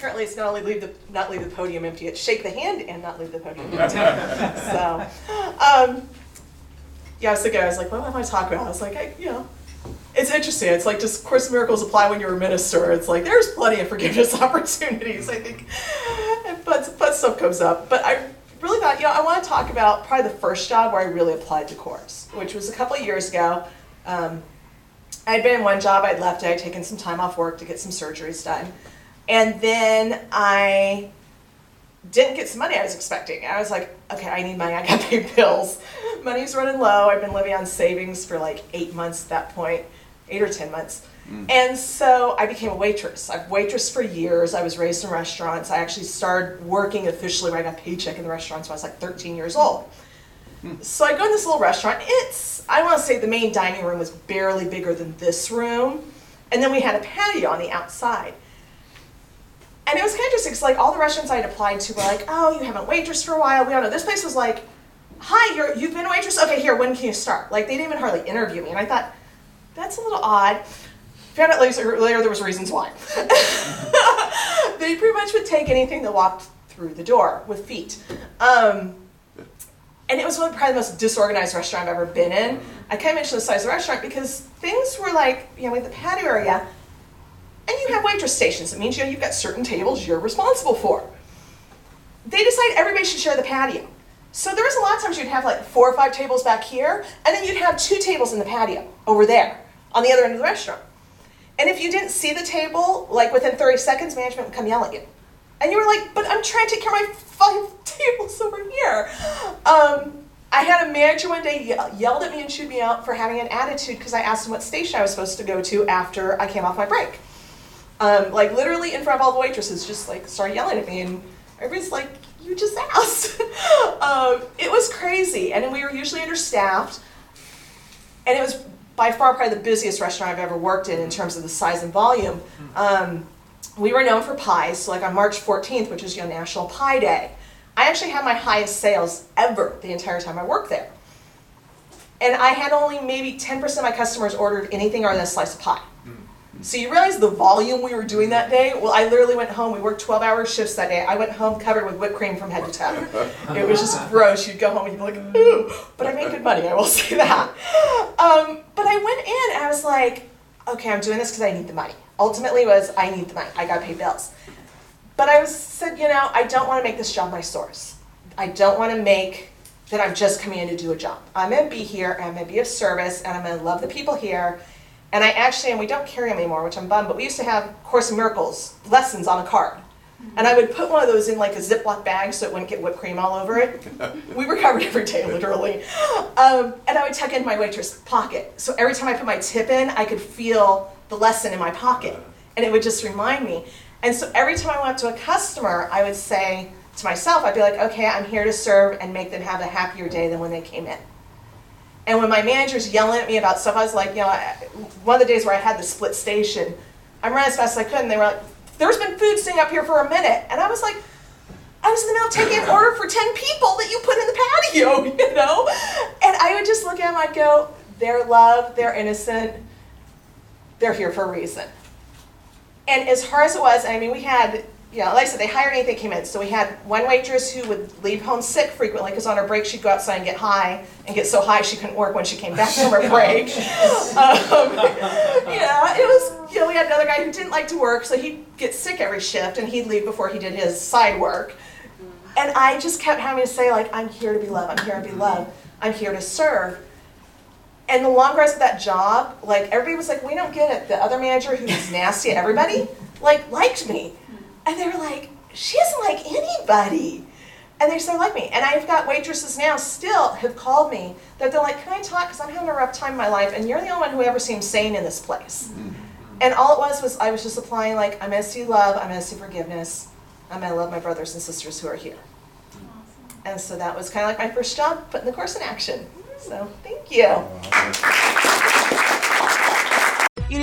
Apparently, it's not leave the podium empty. It's shake the hand and not leave the podium empty. So, so again, I was like, what am I talking about? I was like, it's interesting. It's like, does Course in Miracles apply when you're a minister? It's like, there's plenty of forgiveness opportunities, I think. But stuff comes up. But I really thought, I want to talk about probably the first job where I really applied the Course, which was a couple of years ago. I'd been in one job. I'd left it. I'd taken some time off work to get some surgeries done. And then I didn't get some money I was expecting. I was like, okay, I need money. I got to pay bills. Money's running low. I've been living on savings for like 8 months at that point, 8 or 10 months. Mm. And so I became a waitress. I've waitressed for years. I was raised in restaurants. I actually started working officially when I got a paycheck in the restaurants when I was like 13 years old. Mm. So I go in this little restaurant. I want to say the main dining room was barely bigger than this room. And then we had a patio on the outside. And it was kind of interesting because, all the restaurants I had applied to were like, oh, you haven't waitressed for a while. We don't know. This place was like, hi, you've been a waitress? Okay, here, when can you start? Like, they didn't even hardly interview me. And I thought, that's a little odd. Found out later there was reasons why. They pretty much would take anything that walked through the door with feet. And it was probably the most disorganized restaurant I've ever been in. I kind of mentioned the size of the restaurant because things were like, we had the patio area. And you have waitress stations. It means, you've got certain tables you're responsible for. They decide everybody should share the patio. So there was a lot of times you'd have 4 or 5 tables back here, and then you'd have 2 tables in the patio over there on the other end of the restaurant. And if you didn't see the table, within 30 seconds, management would come yell at you. And you were like, but I'm trying to take care of my 5 tables over here. I had a manager one day yelled at me and chewed me out for having an attitude because I asked him what station I was supposed to go to after I came off my break. Literally in front of all the waitresses, just started yelling at me, and everybody's like, you just asked. It was crazy, and we were usually understaffed, and it was by far probably the busiest restaurant I've ever worked in terms of the size and volume. We were known for pies, so on March 14th, which is National Pie Day, I actually had my highest sales ever the entire time I worked there. And I had only maybe 10% of my customers ordered anything other than a slice of pie. So you realize the volume we were doing that day? Well, I literally went home. We worked 12-hour shifts that day. I went home covered with whipped cream from head to toe. It was just gross. You'd go home and you'd be like, ooh. But I made good money. I will say that. But I went in and I was like, okay, I'm doing this because I need the money. Ultimately was I need the money. I got to pay bills. But I said, I don't want to make this job my source. I don't want to make that I'm just coming in to do a job. I'm going to be here, and I'm going to be of service, and I'm going to love the people here. And we don't carry them anymore, which I'm bummed, but we used to have Course in Miracles lessons on a card. And I would put one of those in a Ziploc bag so it wouldn't get whipped cream all over it. We were covered every day, literally. And I would tuck it in my waitress pocket. So every time I put my tip in, I could feel the lesson in my pocket. And it would just remind me. And so every time I went up to a customer, I would say to myself, I'd be like, okay, I'm here to serve and make them have a happier day than when they came in. And when my manager's yelling at me about stuff, I was like, one of the days where I had the split station, I'm running as fast as I could, and they were like, there's been food sitting up here for a minute. And I was like, I was in the middle of taking an order for 10 people that you put in the patio, And I would just look at them, I'd go, they're loved, they're innocent, they're here for a reason. And as hard as it was, we had, like I said, they hired anything that came in. So we had one waitress who would leave home sick frequently because on her break she'd go outside and get high and get so high she couldn't work when she came back from her break. We had another guy who didn't like to work, so he'd get sick every shift and he'd leave before he did his side work. And I just kept having to say, I'm here to be loved, I'm here to be loved, I'm here to serve. And the longer I was at that job, everybody was like, we don't get it. The other manager who was nasty at everybody, liked me. And they were like, she doesn't like anybody. And they started like me. And I've got waitresses now still have called me that they're like, can I talk? Because I'm having a rough time in my life. And you're the only one who ever seems sane in this place. And all it was I was just applying, like, I'm going to see love, I'm going to see forgiveness, I'm going to love my brothers and sisters who are here. Awesome. And so that was kind of like my first job, putting the course in action. So thank you. It